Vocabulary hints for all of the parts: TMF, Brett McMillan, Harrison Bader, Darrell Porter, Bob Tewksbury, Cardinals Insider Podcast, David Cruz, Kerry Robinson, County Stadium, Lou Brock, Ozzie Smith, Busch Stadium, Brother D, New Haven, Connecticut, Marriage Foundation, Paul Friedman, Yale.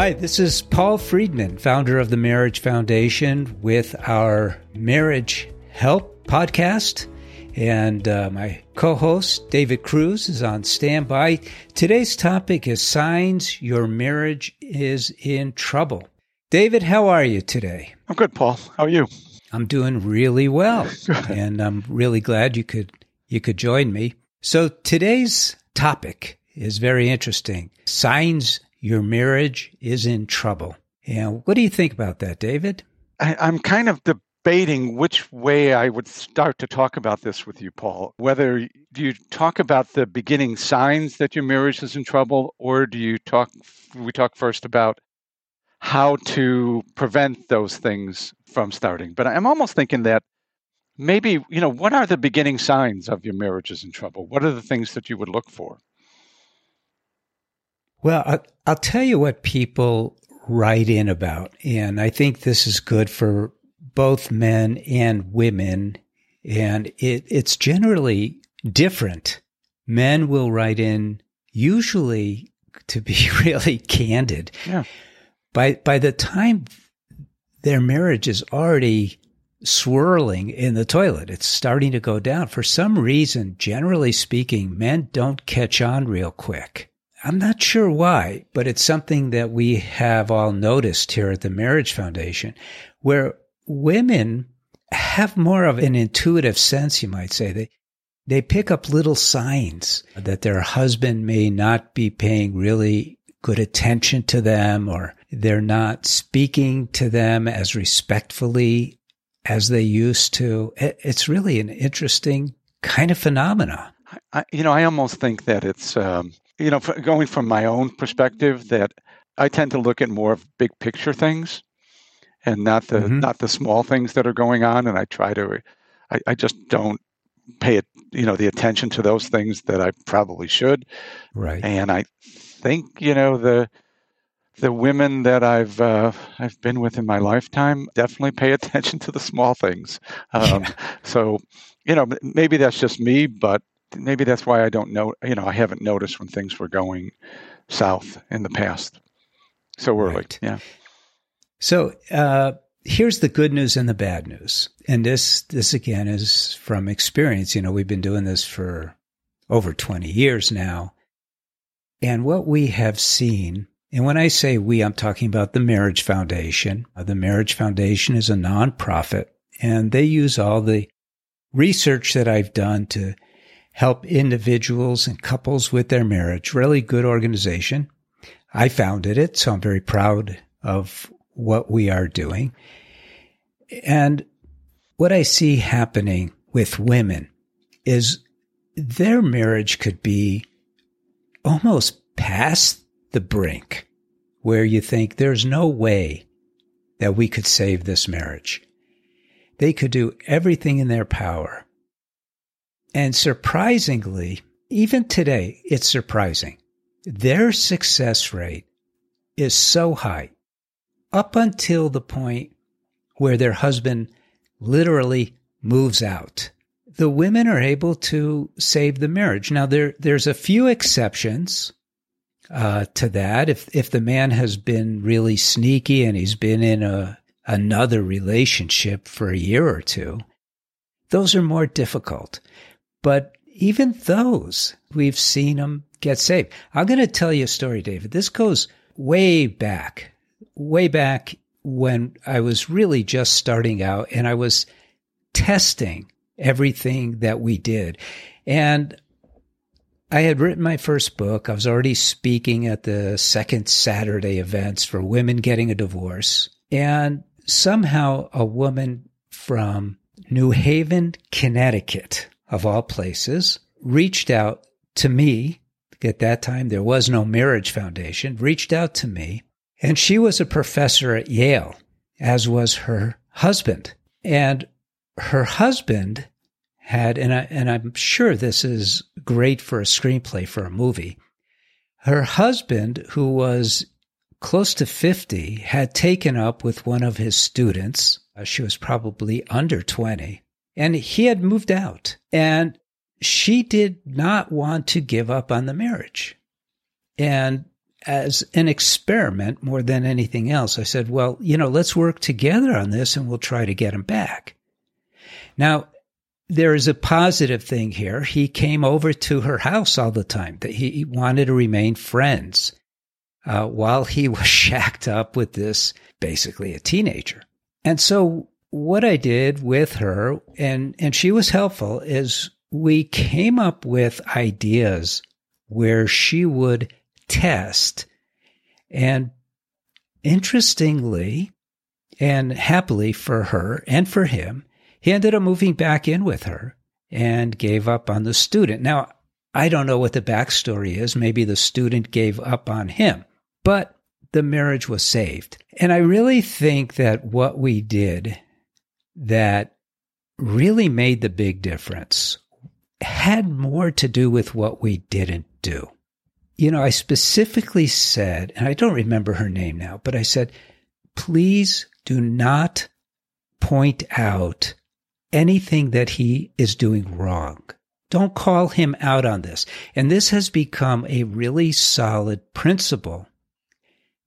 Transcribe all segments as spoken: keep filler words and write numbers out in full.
Hi, this is Paul Friedman, founder of the Marriage Foundation, with our Marriage Help podcast. And uh, my co-host, David Cruz, is on standby. Today's topic is signs your marriage is in trouble. David, how are you today? I'm good, Paul. How are you? I'm doing really well, and I'm really glad you could you could join me. So today's topic is very interesting. Signs your marriage is in trouble. And what do you think about that, David? I, I'm kind of debating which way I would start to talk about this with you, Paul. Whether do you talk about the beginning signs that your marriage is in trouble, or do you talk? We talk first about how to prevent those things from starting. But I'm almost thinking that maybe, you know, what are the beginning signs of your marriage is in trouble? What are the things that you would look for? Well, I'll tell you what people write in about, and I think this is good for both men and women, and it, it's generally different. Men will write in, usually, to be really candid. Yeah. By by the time their marriage is already swirling in the toilet, it's starting to go down. For some reason, generally speaking, men don't catch on real quick. I'm not sure why, but it's something that we have all noticed here at the Marriage Foundation, where women have more of an intuitive sense, you might say. They, they pick up little signs that their husband may not be paying really good attention to them, or they're not speaking to them as respectfully as they used to. It's really an interesting kind of phenomena. I, you know, I almost think that it's, um, you know, going from my own perspective, that I tend to look at more of big picture things and not the mm-hmm. not the small things that are going on. And I try to, I, I just don't pay it, you know, the attention to those things that I probably should. Right. And I think, you know, the the women that I've uh, I've been with in my lifetime definitely pay attention to the small things. Um, yeah. So, you know, maybe that's just me, but maybe that's why I don't know, you know, I haven't noticed when things were going south in the past so early. Right. Yeah. So uh, here's the good news and the bad news. And this, this again is from experience. You know, we've been doing this for over twenty years now. And what we have seen, and when I say we, I'm talking about the Marriage Foundation. The Marriage Foundation is a nonprofit, and they use all the research that I've done to help individuals and couples with their marriage. Really good organization. I founded it, so I'm very proud of what we are doing. And what I see happening with women is their marriage could be almost past the brink, where you think there's no way that we could save this marriage. They could do everything in their power. And surprisingly, even today, it's surprising. Their success rate is so high, up until the point where their husband literally moves out. The women are able to save the marriage. Now, there there's a few exceptions uh, to that. If if the man has been really sneaky and he's been in a another relationship for a year or two, those are more difficult. But even those, we've seen them get saved. I'm going to tell you a story, David. This goes way back, way back when I was really just starting out, and I was testing everything that we did. And I had written my first book. I was already speaking at the second Saturday events for women getting a divorce. And somehow a woman from New Haven, Connecticut, of all places, reached out to me. At that time, there was no Marriage Foundation, reached out to me. And she was a professor at Yale, as was her husband. And her husband had, and, I, and I'm sure this is great for a screenplay for a movie, her husband, who was close to fifty, had taken up with one of his students. Uh, she was probably under twenty. And he had moved out, and she did not want to give up on the marriage. And as an experiment more than anything else. I said, well, you know, let's work together on this and we'll try to get him back. Now, there is a positive thing here. He came over to her house all the time. That he wanted to remain friends uh, while he was shacked up with this, basically a teenager. And so what I did with her, and, and she was helpful, is we came up with ideas where she would test. And interestingly, and happily for her and for him, he ended up moving back in with her and gave up on the student. Now, I don't know what the backstory is. Maybe the student gave up on him, but the marriage was saved. And I really think that what we did that really made the big difference had more to do with what we didn't do. You know, I specifically said, and I don't remember her name now, but I said, please do not point out anything that he is doing wrong. Don't call him out on this. And this has become a really solid principle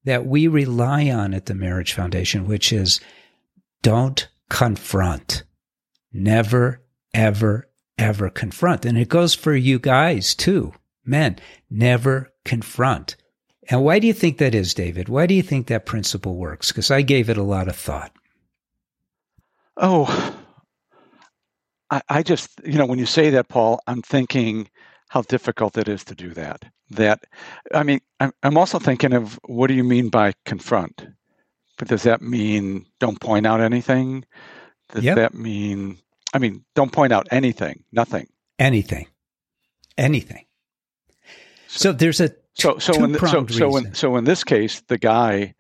that we rely on at the Marriage Foundation, which is don't confront. Never, ever, ever confront. And it goes for you guys too, men. Never confront. And why do you think that is, David? Why do you think that principle works? Because I gave it a lot of thought. Oh, I, I just, you know, when you say that, Paul, I'm thinking how difficult it is to do that. That, I mean, I'm, I'm also thinking of what do you mean by confront? But does that mean don't point out anything? Does yep. that mean, I mean, don't point out anything, nothing. Anything, anything. So, so there's a t- so so in, the, so, so, in, so in this case, the guy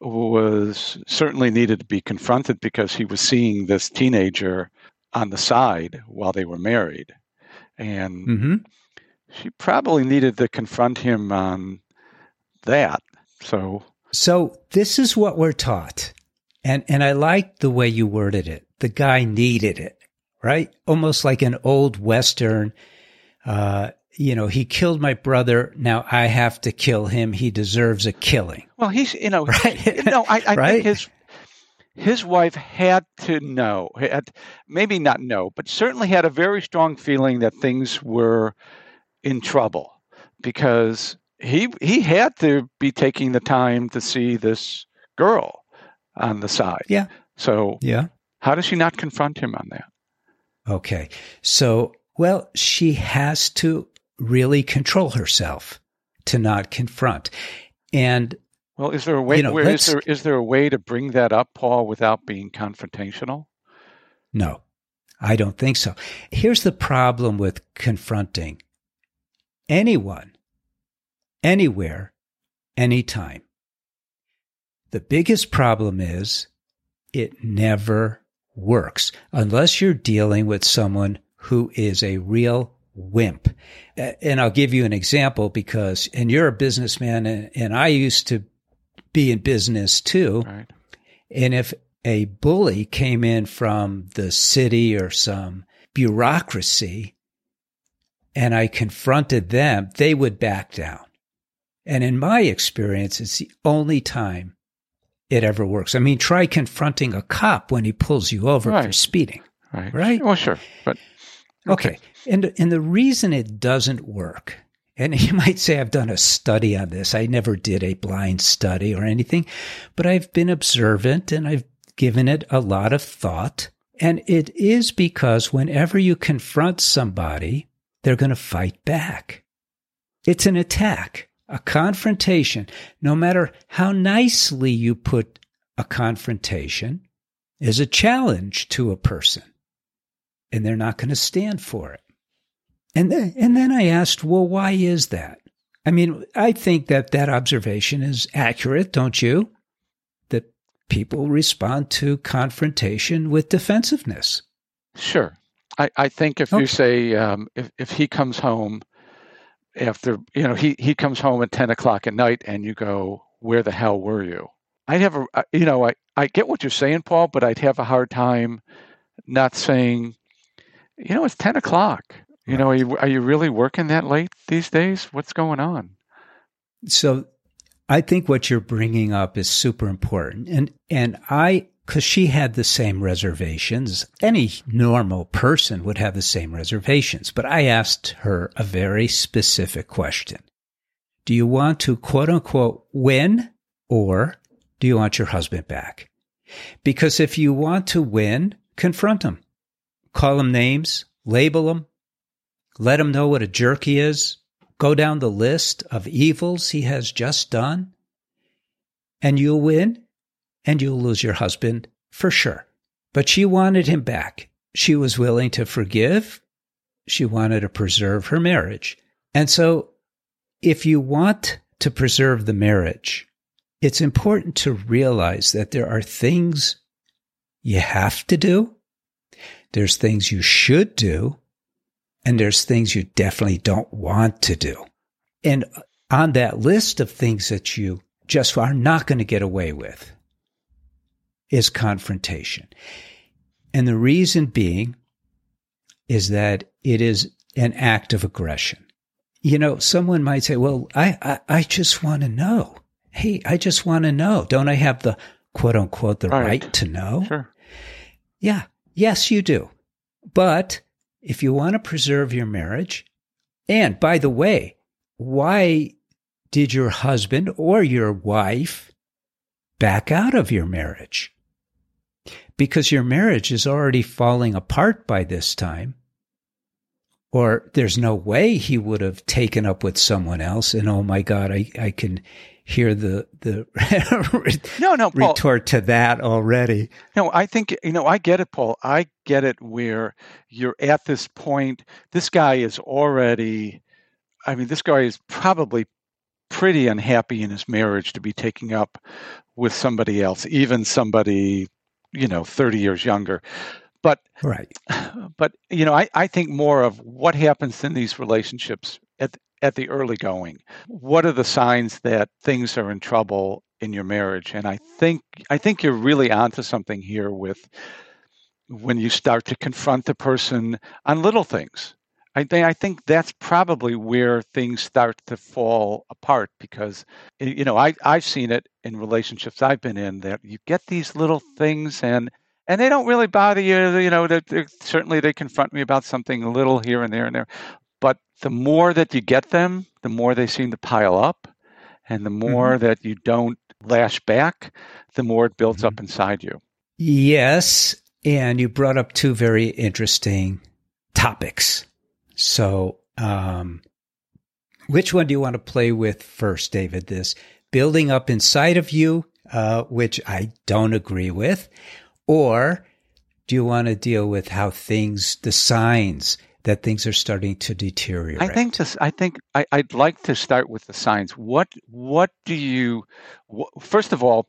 was certainly needed to be confronted because he was seeing this teenager on the side while they were married. And mm-hmm. she probably needed to confront him on that. So so this is what we're taught. And and I like the way you worded it. The guy needed it, right? Almost like an old Western, uh, you know, he killed my brother. Now I have to kill him. He deserves a killing. Well, he's, you know, right? you know, I, I right? think his his wife had to know, had, maybe not know, but certainly had a very strong feeling that things were in trouble because he he had to be taking the time to see this girl on the side. Yeah. So yeah. How does she not confront him on that? Okay. So, well, she has to really control herself to not confront. And well, is there a way you know, where, is there is there a way to bring that up, Paul, without being confrontational? No. I don't think so. Here's the problem with confronting anyone, anywhere, anytime. The biggest problem is it never works unless you're dealing with someone who is a real wimp. And I'll give you an example because, and you're a businessman, and, and I used to be in business too. Right. And if a bully came in from the city or some bureaucracy and I confronted them, they would back down. And in my experience, it's the only time it ever works. I mean, try confronting a cop when he pulls you over right. for speeding, right? right? Well, sure. But okay. okay. And and the reason it doesn't work, and you might say I've done a study on this. I never did a blind study or anything, but I've been observant and I've given it a lot of thought. And it is because whenever you confront somebody, they're going to fight back. It's an attack. A confrontation, no matter how nicely you put a confrontation, is a challenge to a person, and they're not going to stand for it. And then, and then I asked, well, why is that? I mean, I think that that observation is accurate, don't you? That people respond to confrontation with defensiveness. Sure. I, I think if okay. you say, um, if, if he comes home, after, you know, he, he comes home at ten o'clock at night and you go, where the hell were you? I'd have a, you know, I, I get what you're saying, Paul, but I'd have a hard time not saying, you know, it's ten o'clock. You right. know, are you, are you really working that late these days? What's going on? So I think what you're bringing up is super important. And, and I, because she had the same reservations. Any normal person would have the same reservations. But I asked her a very specific question. Do you want to, quote unquote, win, or do you want your husband back? Because if you want to win, confront him. Call him names, label him, let him know what a jerk he is, go down the list of evils he has just done, and you'll win. And you'll lose your husband for sure. But she wanted him back. She was willing to forgive. She wanted to preserve her marriage. And so if you want to preserve the marriage, it's important to realize that there are things you have to do. There's things you should do. And there's things you definitely don't want to do. And on that list of things that you just are not going to get away with is confrontation. And the reason being is that it is an act of aggression. You know, someone might say, well, I, I, I just want to know. Hey, I just want to know. Don't I have the, quote unquote, the right, right to know? Sure. Yeah. Yes, you do. But if you want to preserve your marriage, and by the way, why did your husband or your wife back out of your marriage? Because your marriage is already falling apart by this time, or there's no way he would have taken up with someone else. And oh my God, I, I can hear the the no no Paul, retort to that already. No, I think you know I get it, Paul. I get it where you're at this point. This guy is already. I mean, this guy is probably pretty unhappy in his marriage to be taking up with somebody else, even somebody, you know, thirty years younger. But, right. but you know, I, I think more of what happens in these relationships at at the early going. What are the signs that things are in trouble in your marriage? And I think I think you're really onto something here with when you start to confront the person on little things. I think I think that's probably where things start to fall apart, because you know I I've seen it in relationships I've been in that you get these little things and and they don't really bother you. You know, they're, they're, certainly they confront me about something a little here and there and there, but the more that you get them, the more they seem to pile up, and the more mm-hmm. that you don't lash back, the more it builds mm-hmm. up inside you. Yes, and you brought up two very interesting topics. So, um, which one do you want to play with first, David? This building up inside of you, uh, which I don't agree with, or do you want to deal with how things, the signs that things are starting to deteriorate? I think just, I think I, I'd like to start with the signs. What, what do you, wh- first of all,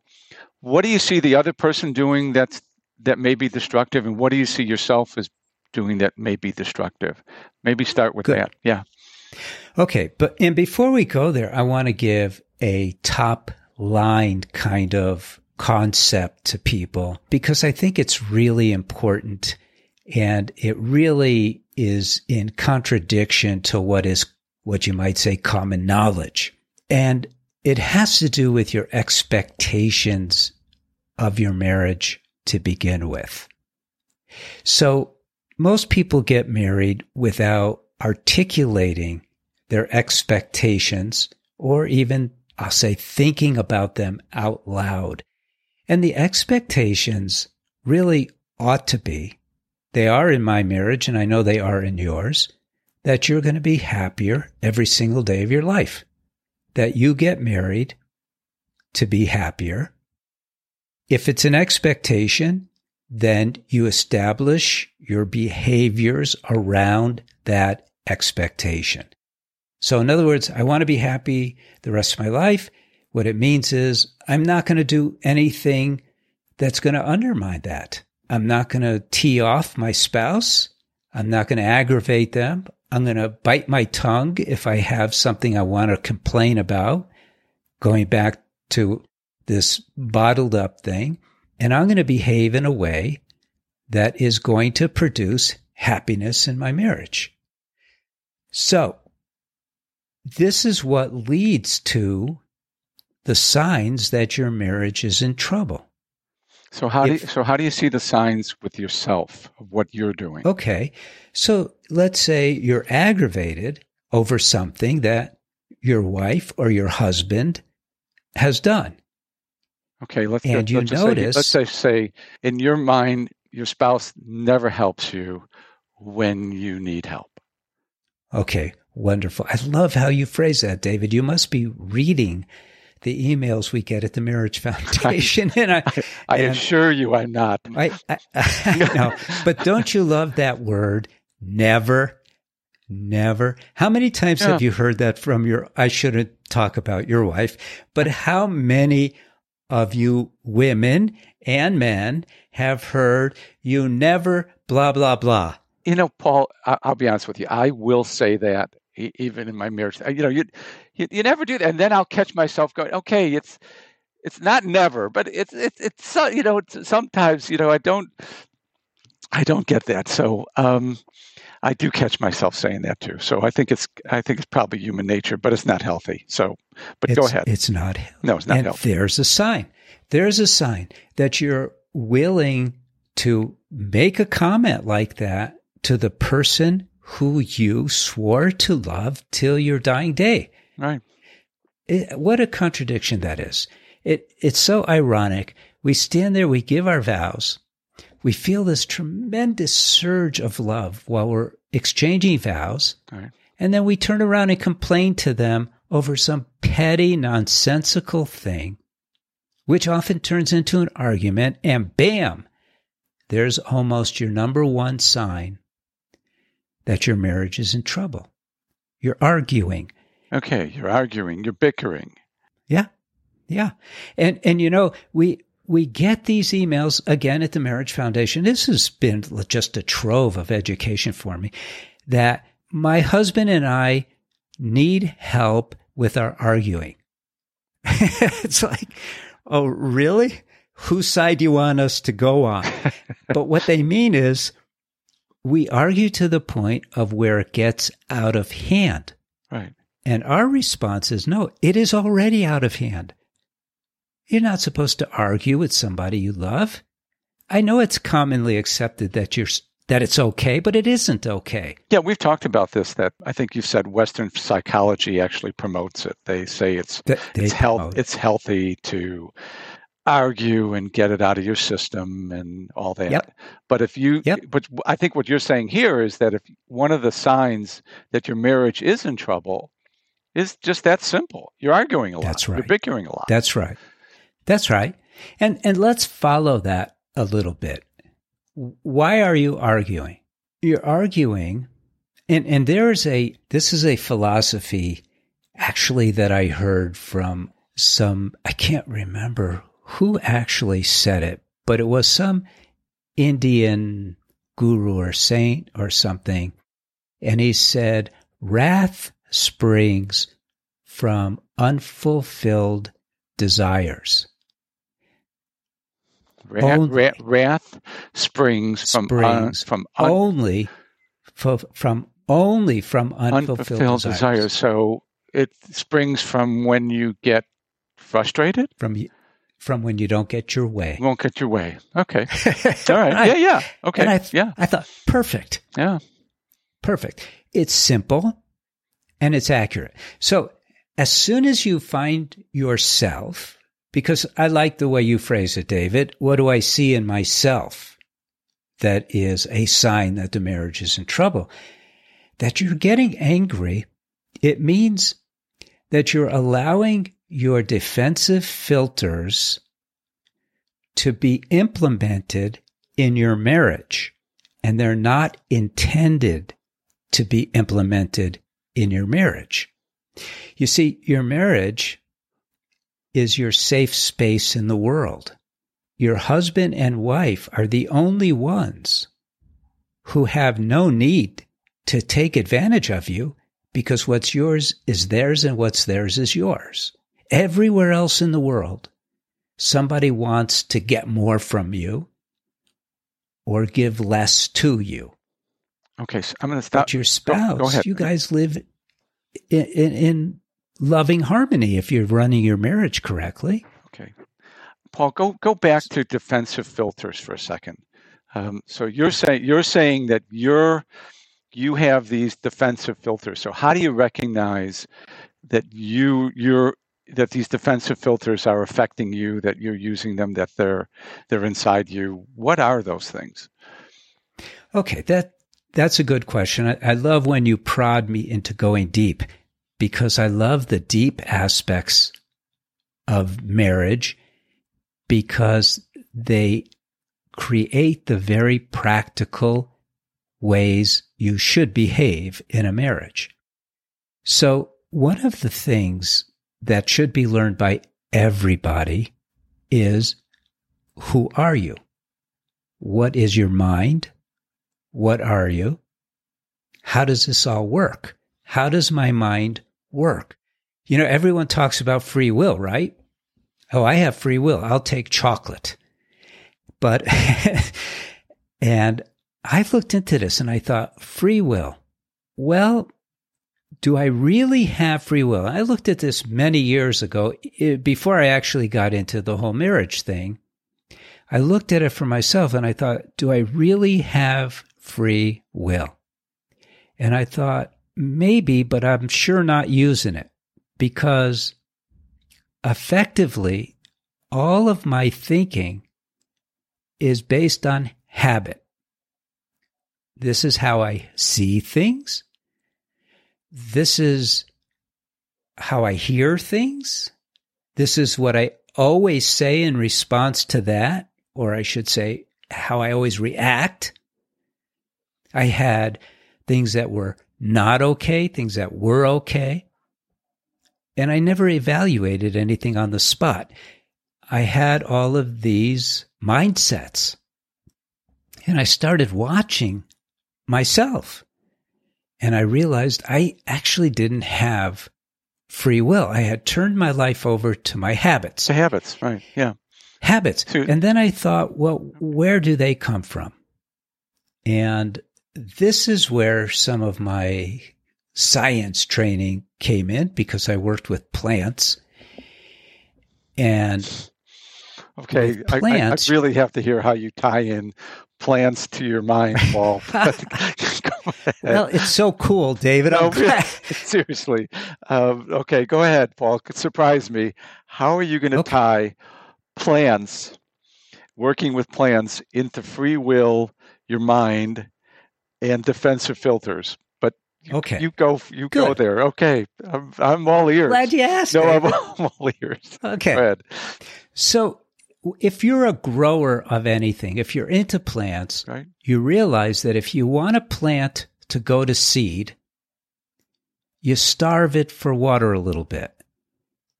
what do you see the other person doing that's, that may be destructive? And what do you see yourself as doing that may be destructive? Maybe start with Good. that. Yeah. Okay. But, and before we go there, I want to give a top line kind of concept to people, because I think it's really important and it really is in contradiction to what is, what you might say, common knowledge. And it has to do with your expectations of your marriage to begin with. So, most people get married without articulating their expectations or even, I'll say, thinking about them out loud. And the expectations really ought to be, they are in my marriage, and I know they are in yours, that you're going to be happier every single day of your life, that you get married to be happier. If it's an expectation, then you establish your behaviors around that expectation. So in other words, I want to be happy the rest of my life. What it means is I'm not going to do anything that's going to undermine that. I'm not going to tee off my spouse. I'm not going to aggravate them. I'm going to bite my tongue if I have something I want to complain about, going back to this bottled up thing. And I'm going to behave in a way that is going to produce happiness in my marriage. So this is what leads to the signs that your marriage is in trouble. So how, if, do you, so how do you see the signs with yourself of what you're doing? Okay. So let's say you're aggravated over something that your wife or your husband has done. Okay. Let's, and let's, you let's notice, say, let's say, say in your mind, your spouse never helps you when you need help. Okay. Wonderful. I love how you phrase that, David. You must be reading the emails we get at the Marriage Foundation. I, and I, I, I and assure you I'm not. I, I, I know. But don't you love that word? Never, never. How many times yeah. have you heard that from your, I shouldn't talk about your wife, but how many of you women and men have heard you never blah, blah, blah? You know, Paul, I, I'll be honest with you. I will say that. Even in my marriage, you know, you, you you never do that, and then I'll catch myself going, okay, it's it's not never, but it's it's it's you know, it's, sometimes you know I don't I don't get that, so um, I do catch myself saying that too. So I think it's I think it's probably human nature, but it's not healthy. So, but it's, go ahead, it's not no, it's not and healthy. There's a sign. There's a sign that you're willing to make a comment like that to the person who you swore to love till your dying day. Right. It, what a contradiction that is. It It's so ironic. We stand there, we give our vows. We feel this tremendous surge of love while we're exchanging vows. Right. And then we turn around and complain to them over some petty, nonsensical thing, which often turns into an argument. And bam, there's almost your number one sign that your marriage is in trouble. You're arguing. Okay, you're arguing, you're bickering. Yeah, yeah. And and you know, we we get these emails again at the Marriage Foundation. This has been just a trove of education for me, that my husband and I need help with our arguing. It's like, oh, really? Whose side do you want us to go on? But what they mean is, we argue to the point of where it gets out of hand. Right. And our response is, no, it is already out of hand. You're not supposed to argue with somebody you love. I know it's commonly accepted that you're that it's okay, but it isn't okay. Yeah, we've talked about this, that I think you've said Western psychology actually promotes it. They say it's Th- they it's, health, it's healthy to argue and get it out of your system and all that. Yep. But if you, yep. but I think what you're saying here is that if one of the signs that your marriage is in trouble is just that simple. You're arguing a lot. That's right. You're bickering a lot. That's right. That's right. And and let's follow that a little bit. Why are you arguing? You're arguing, and and there is a, this is a philosophy actually that I heard from some, I can't remember who actually said it, but it was some Indian guru or saint or something. And he said, wrath springs from unfulfilled desires. Wrath, only, wrath springs from, springs un, from un, only f- from only from unfulfilled, unfulfilled desires. desires. So it springs from when you get frustrated? From From when you don't get your way. You won't get your way. Okay. All right. I, yeah, yeah. Okay. And I th- yeah. I thought, perfect. Yeah. Perfect. It's simple and it's accurate. So as soon as you find yourself, because I like the way you phrase it, David, what do I see in myself that is a sign that the marriage is in trouble? That you're getting angry, it means that you're allowing your defensive filters to be implemented in your marriage, and they're not intended to be implemented in your marriage. You see, your marriage is your safe space in the world. Your husband and wife are the only ones who have no need to take advantage of you, because what's yours is theirs and what's theirs is yours. Everywhere else in the world, somebody wants to get more from you or give less to you. Okay, so I'm going to stop. But your spouse, go, go ahead. You guys live in, in, in loving harmony if you're running your marriage correctly. Okay. Paul, go go back to defensive filters for a second. Um, so you're saying you're saying that you're you have these defensive filters. So how do you recognize that you you're that these defensive filters are affecting you, that you're using them, that they're they're inside you? What are those things? Okay, that that's a good question. I, I love when you prod me into going deep, because I love the deep aspects of marriage, because they create the very practical ways you should behave in a marriage. So one of the things that should be learned by everybody is, who are you? What is your mind? What are you? How does this all work? How does my mind work? You know, everyone talks about free will, right? Oh, I have free will. I'll take chocolate. But, and I've looked into this and I thought, free will. Well, do I really have free will? I looked at this many years ago, before I actually got into the whole marriage thing. I looked at it for myself and I thought, do I really have free will? And I thought, maybe, but I'm sure not using it, because effectively all of my thinking is based on habit. This is how I see things. This is how I hear things. This is what I always say in response to that, or I should say how I always react. I had things that were not okay, things that were okay, and I never evaluated anything on the spot. I had all of these mindsets, and I started watching myself, and I realized I actually didn't have free will. I had turned my life over to my habits. The habits, right, yeah. Habits. So, and then I thought, well, where do they come from? And this is where some of my science training came in, because I worked with plants. And okay, plants, I, I really have to hear how you tie in plants to your mind, Paul. Well, it's so cool, David. No, seriously. Um, okay, go ahead, Paul. Surprise me. How are you going to okay. tie plants, working with plants, into free will, your mind, and defensive filters? But you, okay. you go you Good. go there. Okay. I'm, I'm all ears. Glad you asked. No, I'm, I'm all ears. Okay. Go ahead. So if you're a grower of anything, if you're into plants, right, you realize that if you want a plant to go to seed, you starve it for water a little bit,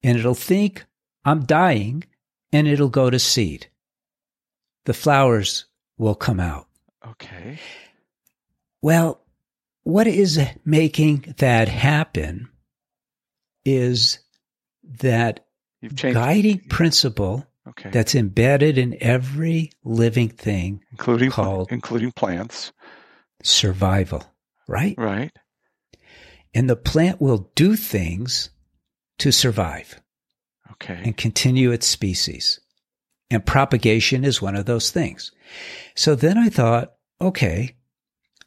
and it'll think, I'm dying, and it'll go to seed. The flowers will come out. Okay. Well, what is making that happen is that guiding principle okay. that's embedded in every living thing, including called including plants, survival, right? Right. And the plant will do things to survive okay. and continue its species. And propagation is one of those things. So then I thought, okay,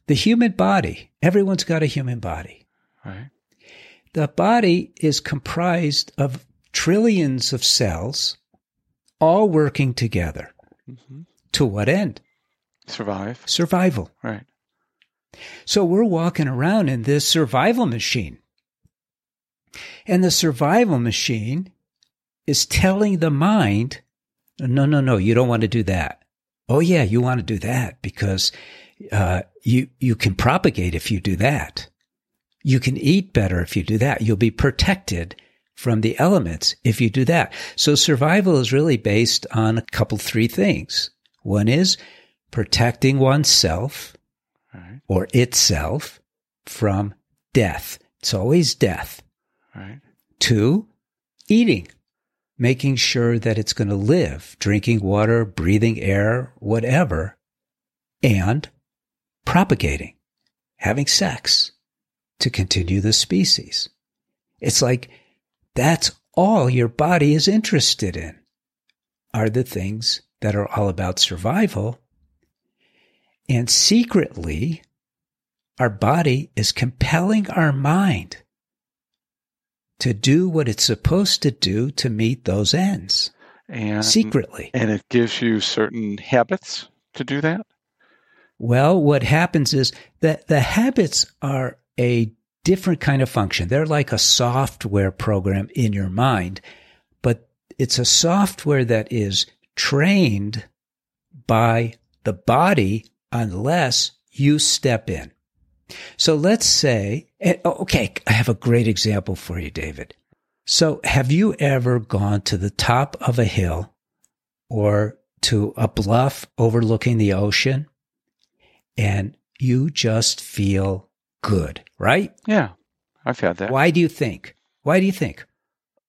the human body, everyone's got a human body. Right. The body is comprised of trillions of cells, all working together. Mm-hmm. To what end? Survive. Survival. Right. So we're walking around in this survival machine. And the survival machine is telling the mind, no, no, no, you don't want to do that. Oh, yeah, you want to do that because Uh, you, you can propagate if you do that. You can eat better if you do that. You'll be protected from the elements if you do that. So survival is really based on a couple, three things. One is protecting oneself right. or itself from death. It's always death. Right. Two, eating, making sure that it's going to live, drinking water, breathing air, whatever. And propagating, having sex to continue the species. It's like That's all your body is interested in, are the things that are all about survival. And secretly, our body is compelling our mind to do what it's supposed to do to meet those ends, and secretly. And it gives you certain habits to do that? Well, what happens is that the habits are a different kind of function. They're like a software program in your mind, but it's a software that is trained by the body unless you step in. So let's say, okay, I have a great example for you, David. So have you ever gone to the top of a hill or to a bluff overlooking the ocean and you just feel good, right? Yeah, I've had that. Why do you think? Why do you think?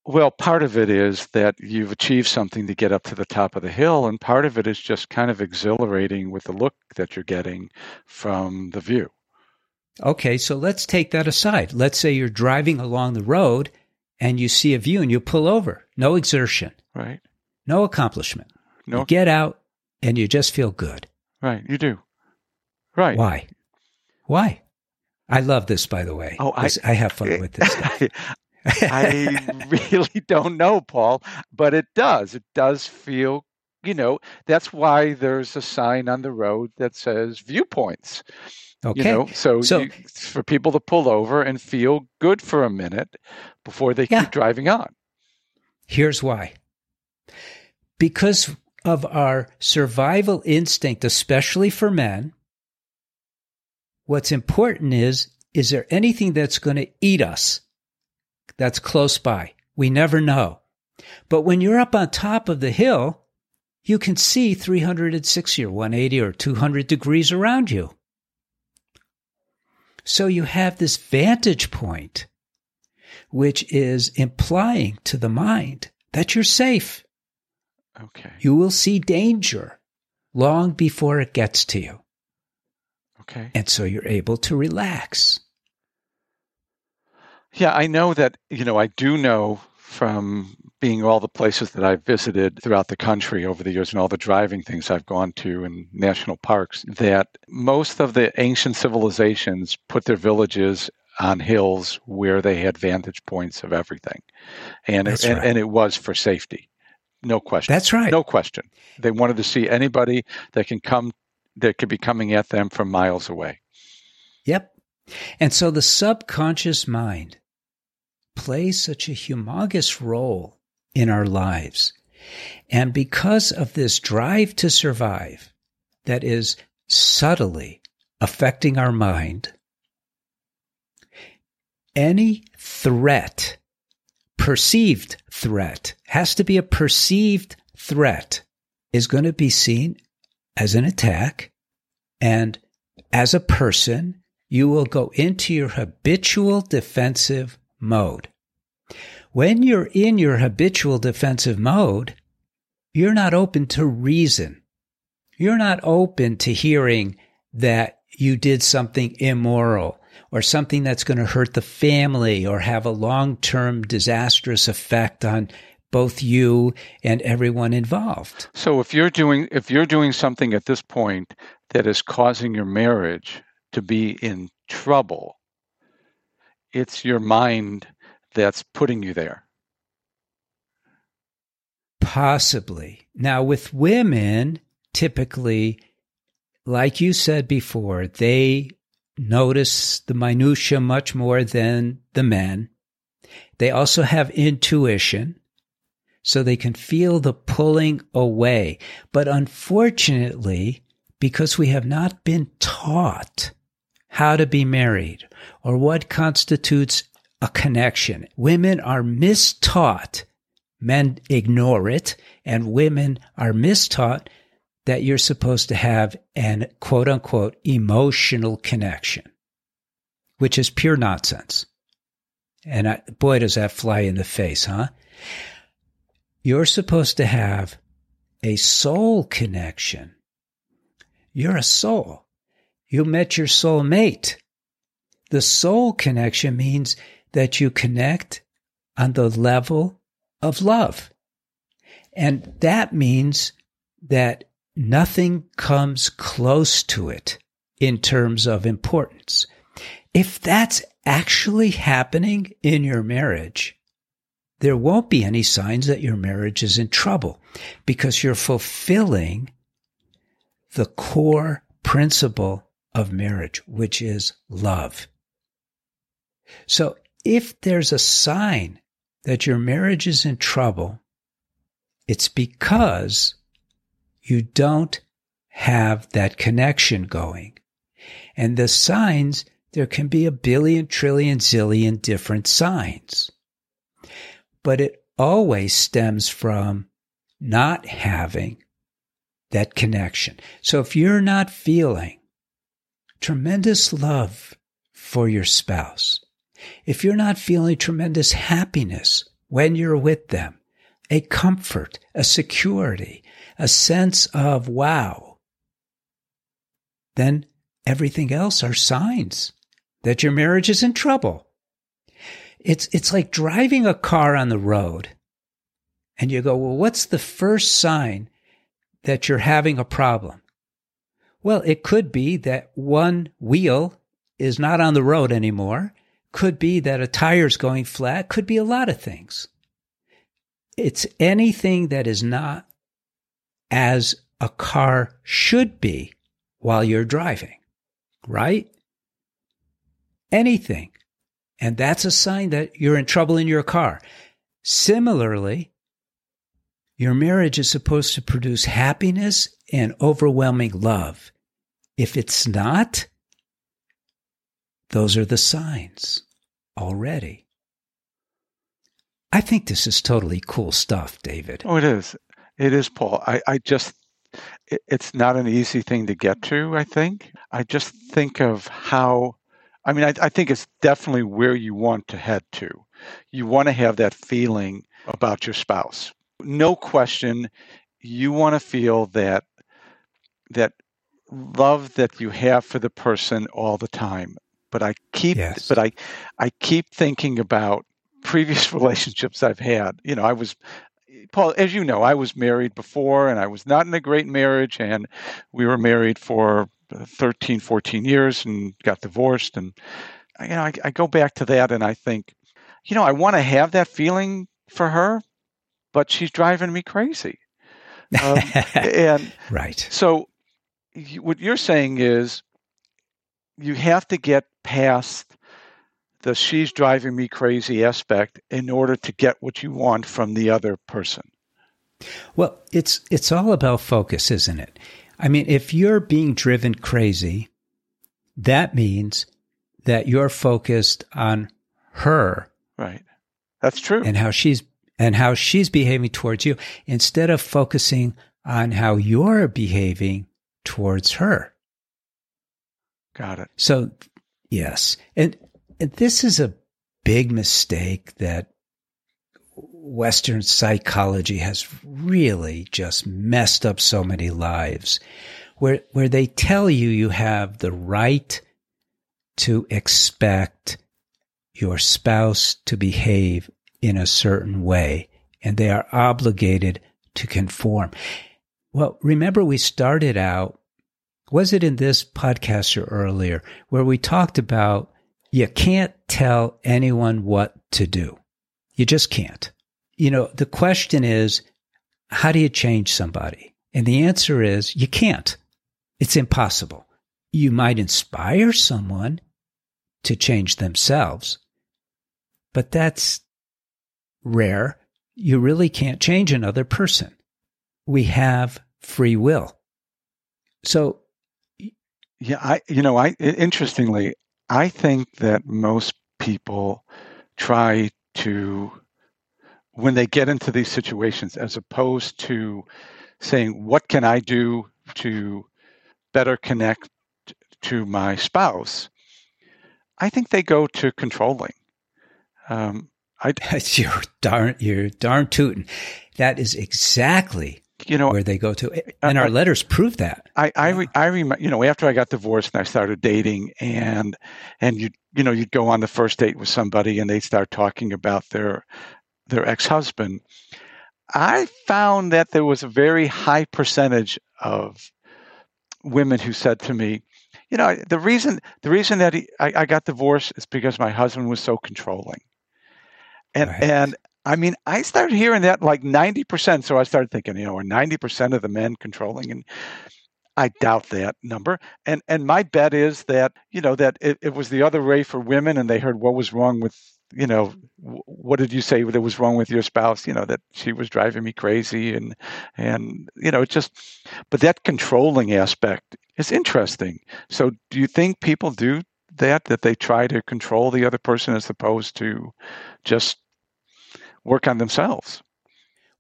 Well, part of it is that you've achieved something to get up to the top of the hill, and part of it is just kind of exhilarating with the look that you're getting from the view. Okay, so let's take that aside. Let's say you're driving along the road and you see a view and you pull over. No exertion. Right. No accomplishment. No. You get out and you just feel good. Right, you do. Right. Why? Why? I love this, by the way. Oh, I, I have fun with this stuff. I really don't know, Paul, but it does. It does feel, you know, that's why there's a sign on the road that says viewpoints. Okay. You know, so so you, for people to pull over and feel good for a minute before they yeah. keep driving on. Here's why. Because of our survival instinct, especially for men, what's important is, is there anything that's going to eat us that's close by? We never know. But when you're up on top of the hill, you can see three hundred sixty or one hundred eighty or two hundred degrees around you. So you have this vantage point, which is implying to the mind that you're safe. Okay. You will see danger long before it gets to you. Okay. And so you're able to relax. Yeah, I know that, you know, I do know from being all the places that I've visited throughout the country over the years and all the driving things I've gone to in national parks, that most of the ancient civilizations put their villages on hills where they had vantage points of everything. And, it, right. and, and it was for safety. No question. That's right. No question. They wanted to see anybody that can come, that could be coming at them from miles away. Yep. And so the subconscious mind plays such a humongous role in our lives. And because of this drive to survive that is subtly affecting our mind, any threat, perceived threat, has to be a perceived threat, is going to be seen as an attack. And as a person, you will go into your habitual defensive mode. When you're in your habitual defensive mode, you're not open to reason. You're not open to hearing that you did something immoral or something that's going to hurt the family or have a long-term disastrous effect on both you and everyone involved. So if you're doing if you're doing something at this point that is causing your marriage to be in trouble, it's your mind that's putting you there. Possibly. Now, with women, typically, like you said before, they notice the minutia much more than the men. They also have intuition, so they can feel the pulling away. But unfortunately, because we have not been taught how to be married or what constitutes a connection, women are mistaught. Men ignore it, and women are mistaught that you're supposed to have an quote-unquote emotional connection, which is pure nonsense. And I, boy, does that fly in the face, huh? You're supposed to have a soul connection. You're a soul. You met your soul mate. The soul connection means that you connect on the level of love. And that means that nothing comes close to it in terms of importance. If that's actually happening in your marriage, there won't be any signs that your marriage is in trouble because you're fulfilling the core principle of marriage, which is love. So if there's a sign that your marriage is in trouble, it's because you don't have that connection going. And the signs, there can be a billion, trillion, zillion different signs. But it always stems from not having that connection. So if you're not feeling tremendous love for your spouse, if you're not feeling tremendous happiness when you're with them, a comfort, a security, a sense of wow, then everything else are signs that your marriage is in trouble. It's it's like driving a car on the road and you go, well, what's the first sign that you're having a problem? Well, it could be that one wheel is not on the road anymore. Could be that a tire's going flat. Could be a lot of things. It's anything that is not as a car should be while you're driving, right? Anything. And that's a sign that you're in trouble in your car. Similarly, your marriage is supposed to produce happiness and overwhelming love. If it's not, those are the signs already. I think this is totally cool stuff, David. Oh, it is. It is, Paul. I, I just, it, it's not an easy thing to get to, I think. I just think of how I mean, I, I think it's definitely where you want to head to. You want to have that feeling about your spouse. No question, you want to feel that that love that you have for the person all the time. But I keep, yes. but I, I keep thinking about previous relationships I've had. You know, I was, Paul, as you know, I was married before, and I was not in a great marriage, and we were married for thirteen, fourteen years and got divorced. And, you know, I, I go back to that and I think, you know, I want to have that feeling for her, but she's driving me crazy. Um, and right. So you, what you're saying is you have to get past the she's driving me crazy aspect in order to get what you want from the other person. Well, it's it's all about focus, isn't it? I mean, if you're being driven crazy, that means that you're focused on her. Right. That's true. And how she's and how she's behaving towards you instead of focusing on how you're behaving towards her. Got it. So, yes. And, and this is a big mistake that Western psychology has really just messed up so many lives, where where they tell you you have the right to expect your spouse to behave in a certain way, and they are obligated to conform. Well, remember we started out, was it in this podcast or earlier, where we talked about you can't tell anyone what to do. You just can't. You know, the question is, how do you change somebody? And the answer is, you can't. It's impossible. You might inspire someone to change themselves, but that's rare. You really can't change another person. We have free will. So, yeah, I, you know, I, interestingly, I think that most people try to, when they get into these situations, as opposed to saying, what can I do to better connect to my spouse? I think they go to controlling. Um, I, you're darn, you're darn tootin'. That is exactly you know, where they go to. And uh, our letters prove that. I I, re- I remember, you know, after I got divorced and I started dating, and and you you know, you'd go on the first date with somebody and they'd start talking about their their ex-husband. I found that there was a very high percentage of women who said to me, you know, the reason the reason that he, I, I got divorced is because my husband was so controlling. And right. and I mean, I started hearing that like ninety percent. So I started thinking, you know, are ninety percent of the men controlling? And I doubt that number. And and my bet is that, you know, that it, it was the other way for women, and they heard what was wrong with, you know, what did you say that was wrong with your spouse? You know, that she was driving me crazy, and, and you know, it just, but that controlling aspect is interesting. So do you think people do that, that they try to control the other person as opposed to just work on themselves?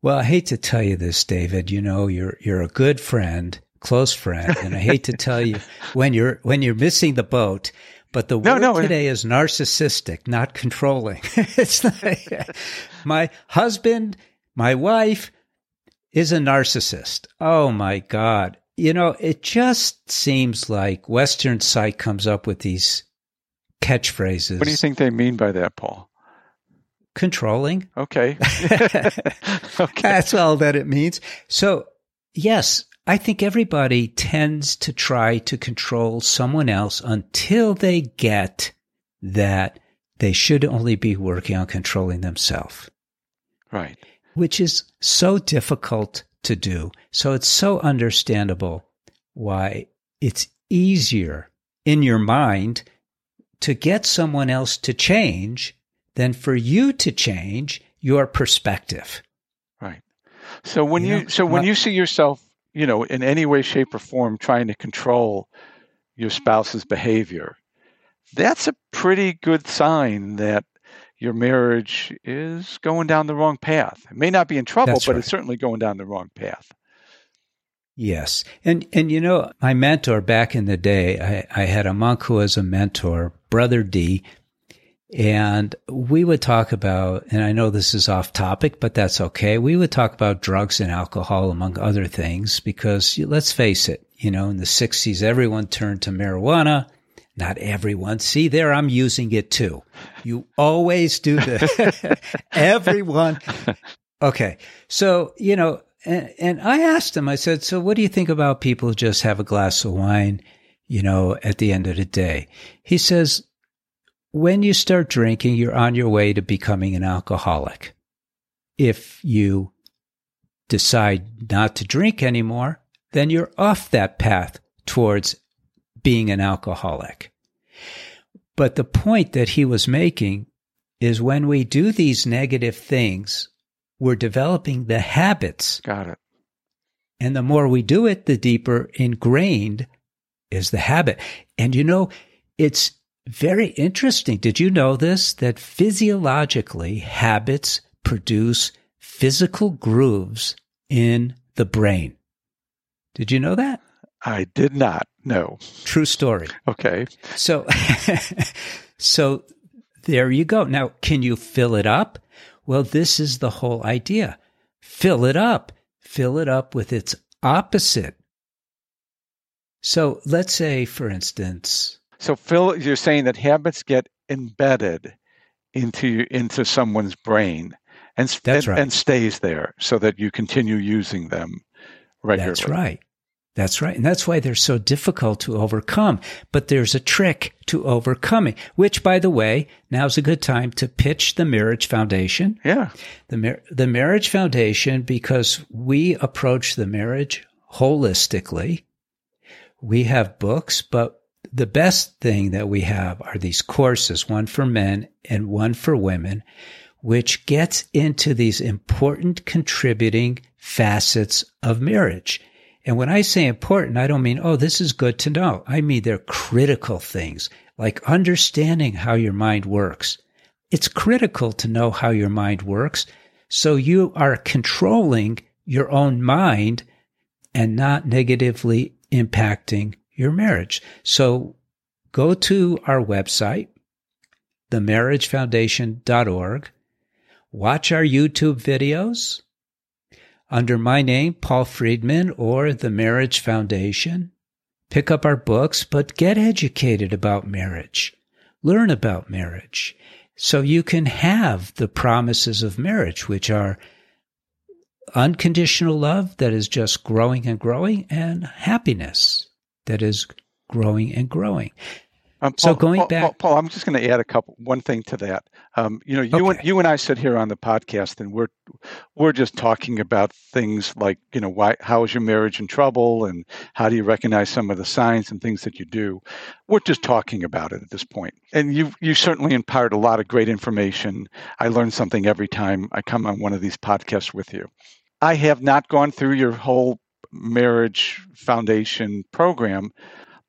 Well, I hate to tell you this, David. You know, you're you're a good friend, close friend, and I hate to tell you when you're when you're missing the boat. But the no, word no, today it, is narcissistic, not controlling. It's like, my husband, my wife is a narcissist. Oh my God! You know, it just seems like Western psych comes up with these catchphrases. What do you think they mean by that, Paul? Controlling. Okay. Okay. That's all that it means. So, yes, I think everybody tends to try to control someone else until they get that they should only be working on controlling themselves. Right. Which is so difficult to do. So it's so understandable why it's easier in your mind to get someone else to change than for you to change your perspective. Right. So when you, know, you so when well, you see yourself, you know, in any way, shape, or form trying to control your spouse's behavior, that's a pretty good sign that your marriage is going down the wrong path. It may not be in trouble, but right. It's certainly going down the wrong path. Yes. And and you know, my mentor back in the day, I, I had a monk who was a mentor, Brother D. And we would talk about, and I know this is off topic, but that's okay. We would talk about drugs and alcohol, among other things, because let's face it, you know, in the sixties, everyone turned to marijuana. Not everyone. See there, I'm using it too. You always do this. Everyone. Okay. So, you know, and, and I asked him, I said, so what do you think about people who just have a glass of wine, you know, at the end of the day? He says, when you start drinking, you're on your way to becoming an alcoholic. If you decide not to drink anymore, then you're off that path towards being an alcoholic. But the point that he was making is when we do these negative things, we're developing the habits. Got it. And the more we do it, the deeper ingrained is the habit. And you know, it's very interesting. Did you know this? That physiologically, habits produce physical grooves in the brain. Did you know that? I did not know. True story. Okay. So, so there you go. Now, can you fill it up? Well, this is the whole idea. Fill it up. Fill it up with its opposite. So let's say, for instance, So, Phil, you're saying that habits get embedded into into someone's brain and, That's and, right. and stays there so that you continue using them regularly. That's right. That's right. And that's why they're so difficult to overcome. But there's a trick to overcoming, which, by the way, now's a good time to pitch the Marriage Foundation. Yeah. The, Mar- the Marriage Foundation, because we approach the marriage holistically. We have books, but the best thing that we have are these courses, one for men and one for women, which gets into these important contributing facets of marriage. And when I say important, I don't mean, oh, this is good to know. I mean, they're critical things, like understanding how your mind works. It's critical to know how your mind works, so you are controlling your own mind and not negatively impacting your marriage. So go to our website, the marriage foundation dot org, watch our YouTube videos, under my name, Paul Friedman, or the Marriage Foundation. Pick up our books, but get educated about marriage. Learn about marriage so you can have the promises of marriage, which are unconditional love that is just growing and growing, and happiness that is growing and growing. Um, Paul, so going Paul, back, Paul, Paul, I'm just going to add a couple, one thing to that. Um, you know, you okay. and you and I sit here on the podcast, and we're we're just talking about things like, you know, why, how is your marriage in trouble, and how do you recognize some of the signs and things that you do. We're just talking about it at this point. And you you certainly impart a lot of great information. I learn something every time I come on one of these podcasts with you. I have not gone through your whole Marriage Foundation program.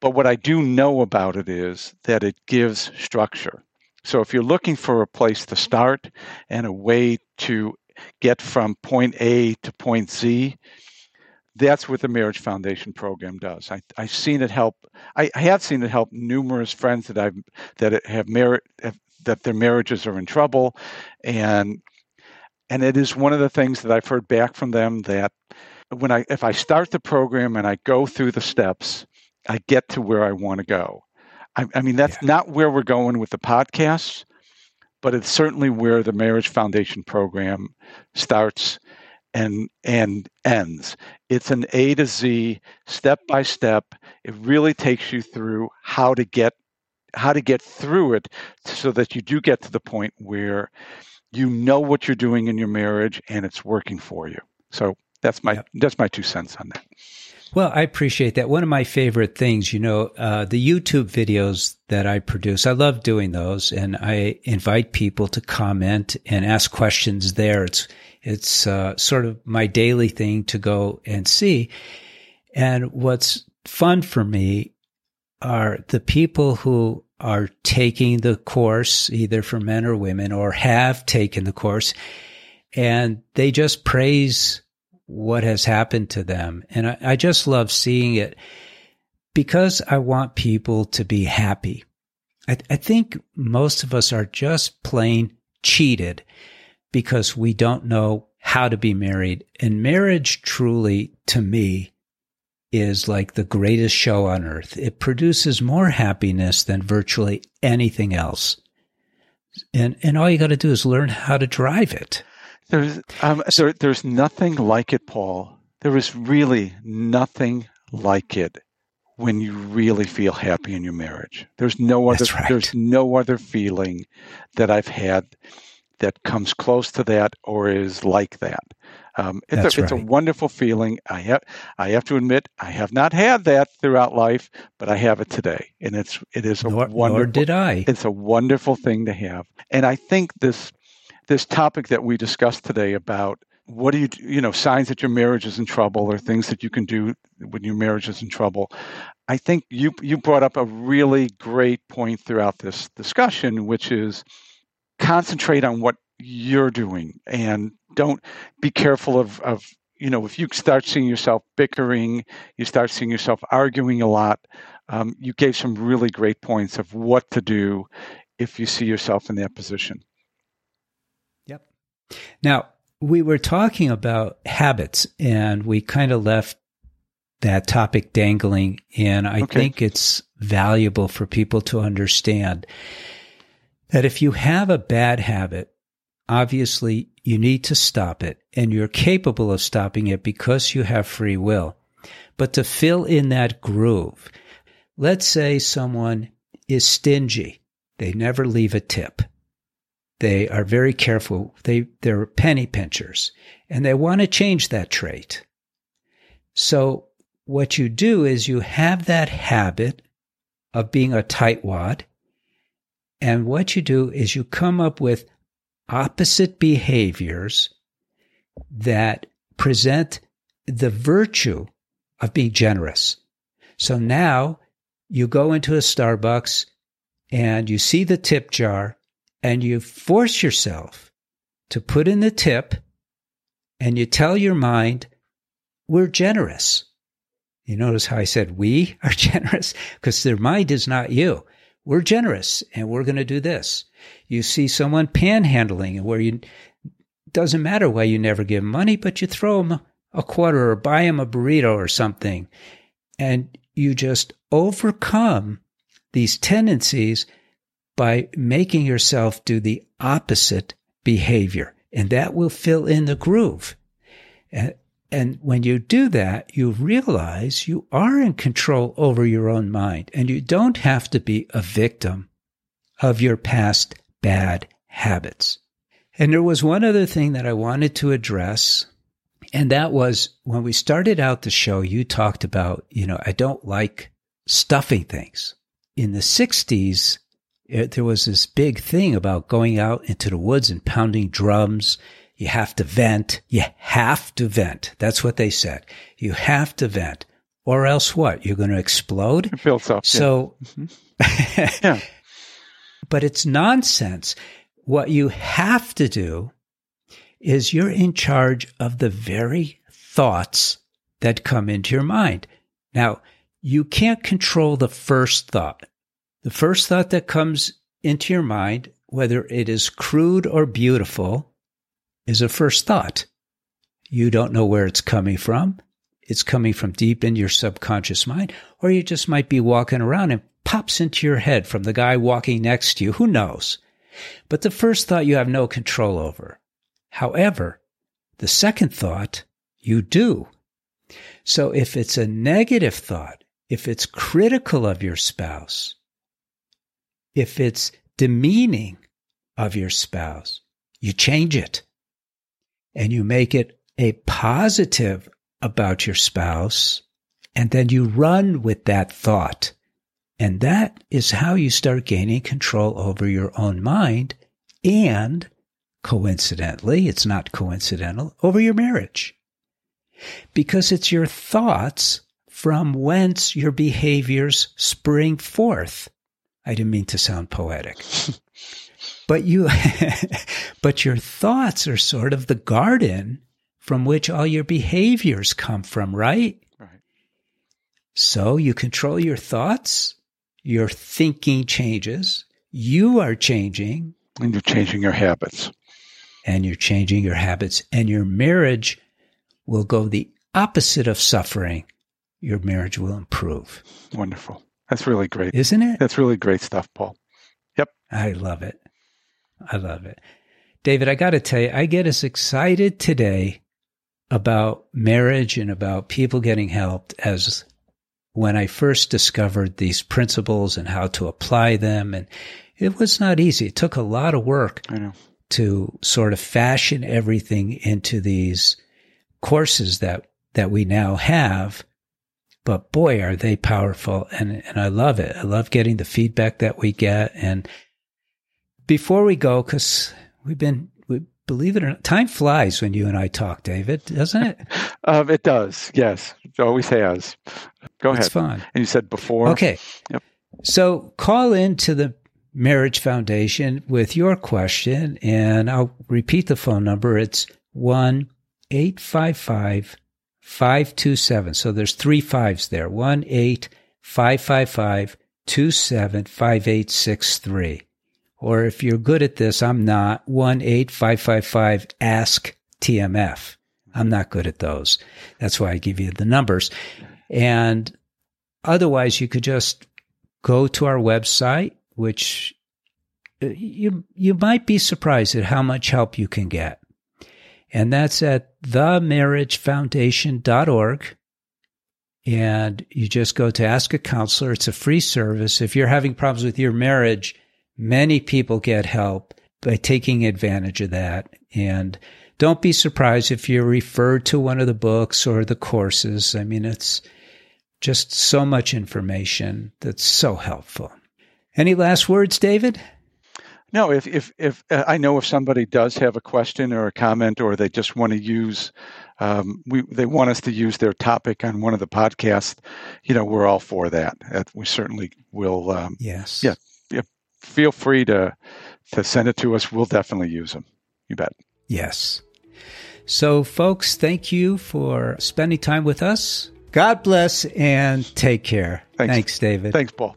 But what I do know about it is that it gives structure. So if you're looking for a place to start and a way to get from point A to point Z, that's what the Marriage Foundation program does. I, I've seen it help. I, I have seen it help numerous friends that I've that have married that their marriages are in trouble, and and it is one of the things that I've heard back from them that when I if I start the program and I go through the steps, I get to where I want to go. I, I mean, that's yeah. not where we're going with the podcast, but it's certainly where the Marriage Foundation program starts and and ends. It's an A to Z, step by step. It really takes you through how to get how to get through it, so that you do get to the point where you know what you're doing in your marriage and it's working for you. So that's my yeah. that's my two cents on that. Well, I appreciate that. One of my favorite things, you know, uh, the YouTube videos that I produce, I love doing those, and I invite people to comment and ask questions there. It's, it's, uh, sort of my daily thing to go and see. And what's fun for me are the people who are taking the course, either for men or women, or have taken the course, and they just praise what has happened to them. And I, I just love seeing it, because I want people to be happy. I, th- I think most of us are just plain cheated because we don't know how to be married. And marriage, truly, to me, is like the greatest show on earth. It produces more happiness than virtually anything else. And, and all you got to do is learn how to drive it. There's um, there, there's nothing like it, Paul. There is really nothing like it when you really feel happy in your marriage. There's no other That's right. there's no other feeling that I've had that comes close to that or is like that. Um, it's That's a, it's right. a wonderful feeling. I have I have to admit I have not had that throughout life, but I have it today, and it's it is a nor, wonderful. Nor did I. It's a wonderful thing to have, and I think this. This topic that we discussed today about what do you, you know, signs that your marriage is in trouble or things that you can do when your marriage is in trouble. I think you you brought up a really great point throughout this discussion, which is concentrate on what you're doing, and don't be careful of, of you know, if you start seeing yourself bickering, you start seeing yourself arguing a lot. Um, you gave some really great points of what to do if you see yourself in that position. Now, we were talking about habits, and we kind of left that topic dangling, and I okay. think it's valuable for people to understand that if you have a bad habit, obviously you need to stop it, and you're capable of stopping it because you have free will. But to fill in that groove, let's say someone is stingy. They never leave a tip. They are very careful. They, they're penny pinchers, and they want to change that trait. So what you do is you have that habit of being a tightwad, and what you do is you come up with opposite behaviors that present the virtue of being generous. So now you go into a Starbucks and you see the tip jar, and you force yourself to put in the tip, and you tell your mind, we're generous. You notice how I said we are generous? Because their mind is not you. We're generous, and we're going to do this. You see someone panhandling, where you doesn't matter why you never give money, but you throw them a quarter or buy him a burrito or something. And you just overcome these tendencies by making yourself do the opposite behavior. And that will fill in the groove. And, and when you do that, you realize you are in control over your own mind. And you don't have to be a victim of your past bad habits. And there was one other thing that I wanted to address, and that was when we started out the show, you talked about, you know, I don't like stuffing things. In the sixties, it, there was this big thing about going out into the woods and pounding drums. You have to vent. You have to vent. That's what they said. You have to vent, or else what? You're going to explode? I feel so. So, yeah. Mm-hmm. Yeah. But it's nonsense. What you have to do is you're in charge of the very thoughts that come into your mind. Now, you can't control the first thought. The first thought that comes into your mind, whether it is crude or beautiful, is a first thought. You don't know where it's coming from. It's coming from deep in your subconscious mind, or you just might be walking around and pops into your head from the guy walking next to you. Who knows? But the first thought you have no control over. However, the second thought you do. So if it's a negative thought, if it's critical of your spouse, if it's demeaning of your spouse, you change it and you make it a positive about your spouse, and then you run with that thought. And that is how you start gaining control over your own mind and, coincidentally, it's not coincidental, over your marriage. Because it's your thoughts from whence your behaviors spring forth. I didn't mean to sound poetic. But you, but your thoughts are sort of the garden from which all your behaviors come from, right? Right. So you control your thoughts. Your thinking changes, you are changing. And you're changing your habits. And you're changing your habits. And your marriage will go the opposite of suffering. Your marriage will improve. Wonderful. That's really great. Isn't it? That's really great stuff, Paul. Yep. I love it. I love it. David, I got to tell you, I get as excited today about marriage and about people getting helped as when I first discovered these principles and how to apply them. And it was not easy. It took a lot of work I know. to sort of fashion everything into these courses that, that we now have. But boy, are they powerful. And, and I love it. I love getting the feedback that we get. And before we go, because we've been, we believe it or not, time flies when you and I talk, David, doesn't it? um, it does. Yes. It always has. Go ahead. It's fun. And you said before. Okay. Yep. So call into the Marriage Foundation with your question, and I'll repeat the phone number. It's one eight five five, five two seven. So there's three fives there. one eight five five five two seven five eight six three. Or if you're good at this, I'm not, one eight five five five ask T M F. I'm not good at those. That's why I give you the numbers. And otherwise, you could just go to our website, which you you might be surprised at how much help you can get. And that's at the marriage foundation dot org. And you just go to Ask a Counselor. It's a free service. If you're having problems with your marriage, many people get help by taking advantage of that. And don't be surprised if you're referred to one of the books or the courses. I mean, it's just so much information that's so helpful. Any last words, David? No, if if if uh, I know if somebody does have a question or a comment, or they just want to use, um, we they want us to use their topic on one of the podcasts, you know, we're all for that. Uh, we certainly will. Um, yes. Yeah, yeah. Feel free to to send it to us. We'll definitely use them. You bet. Yes. So, folks, thank you for spending time with us. God bless and take care. Thanks, Thanks David. Thanks, Paul.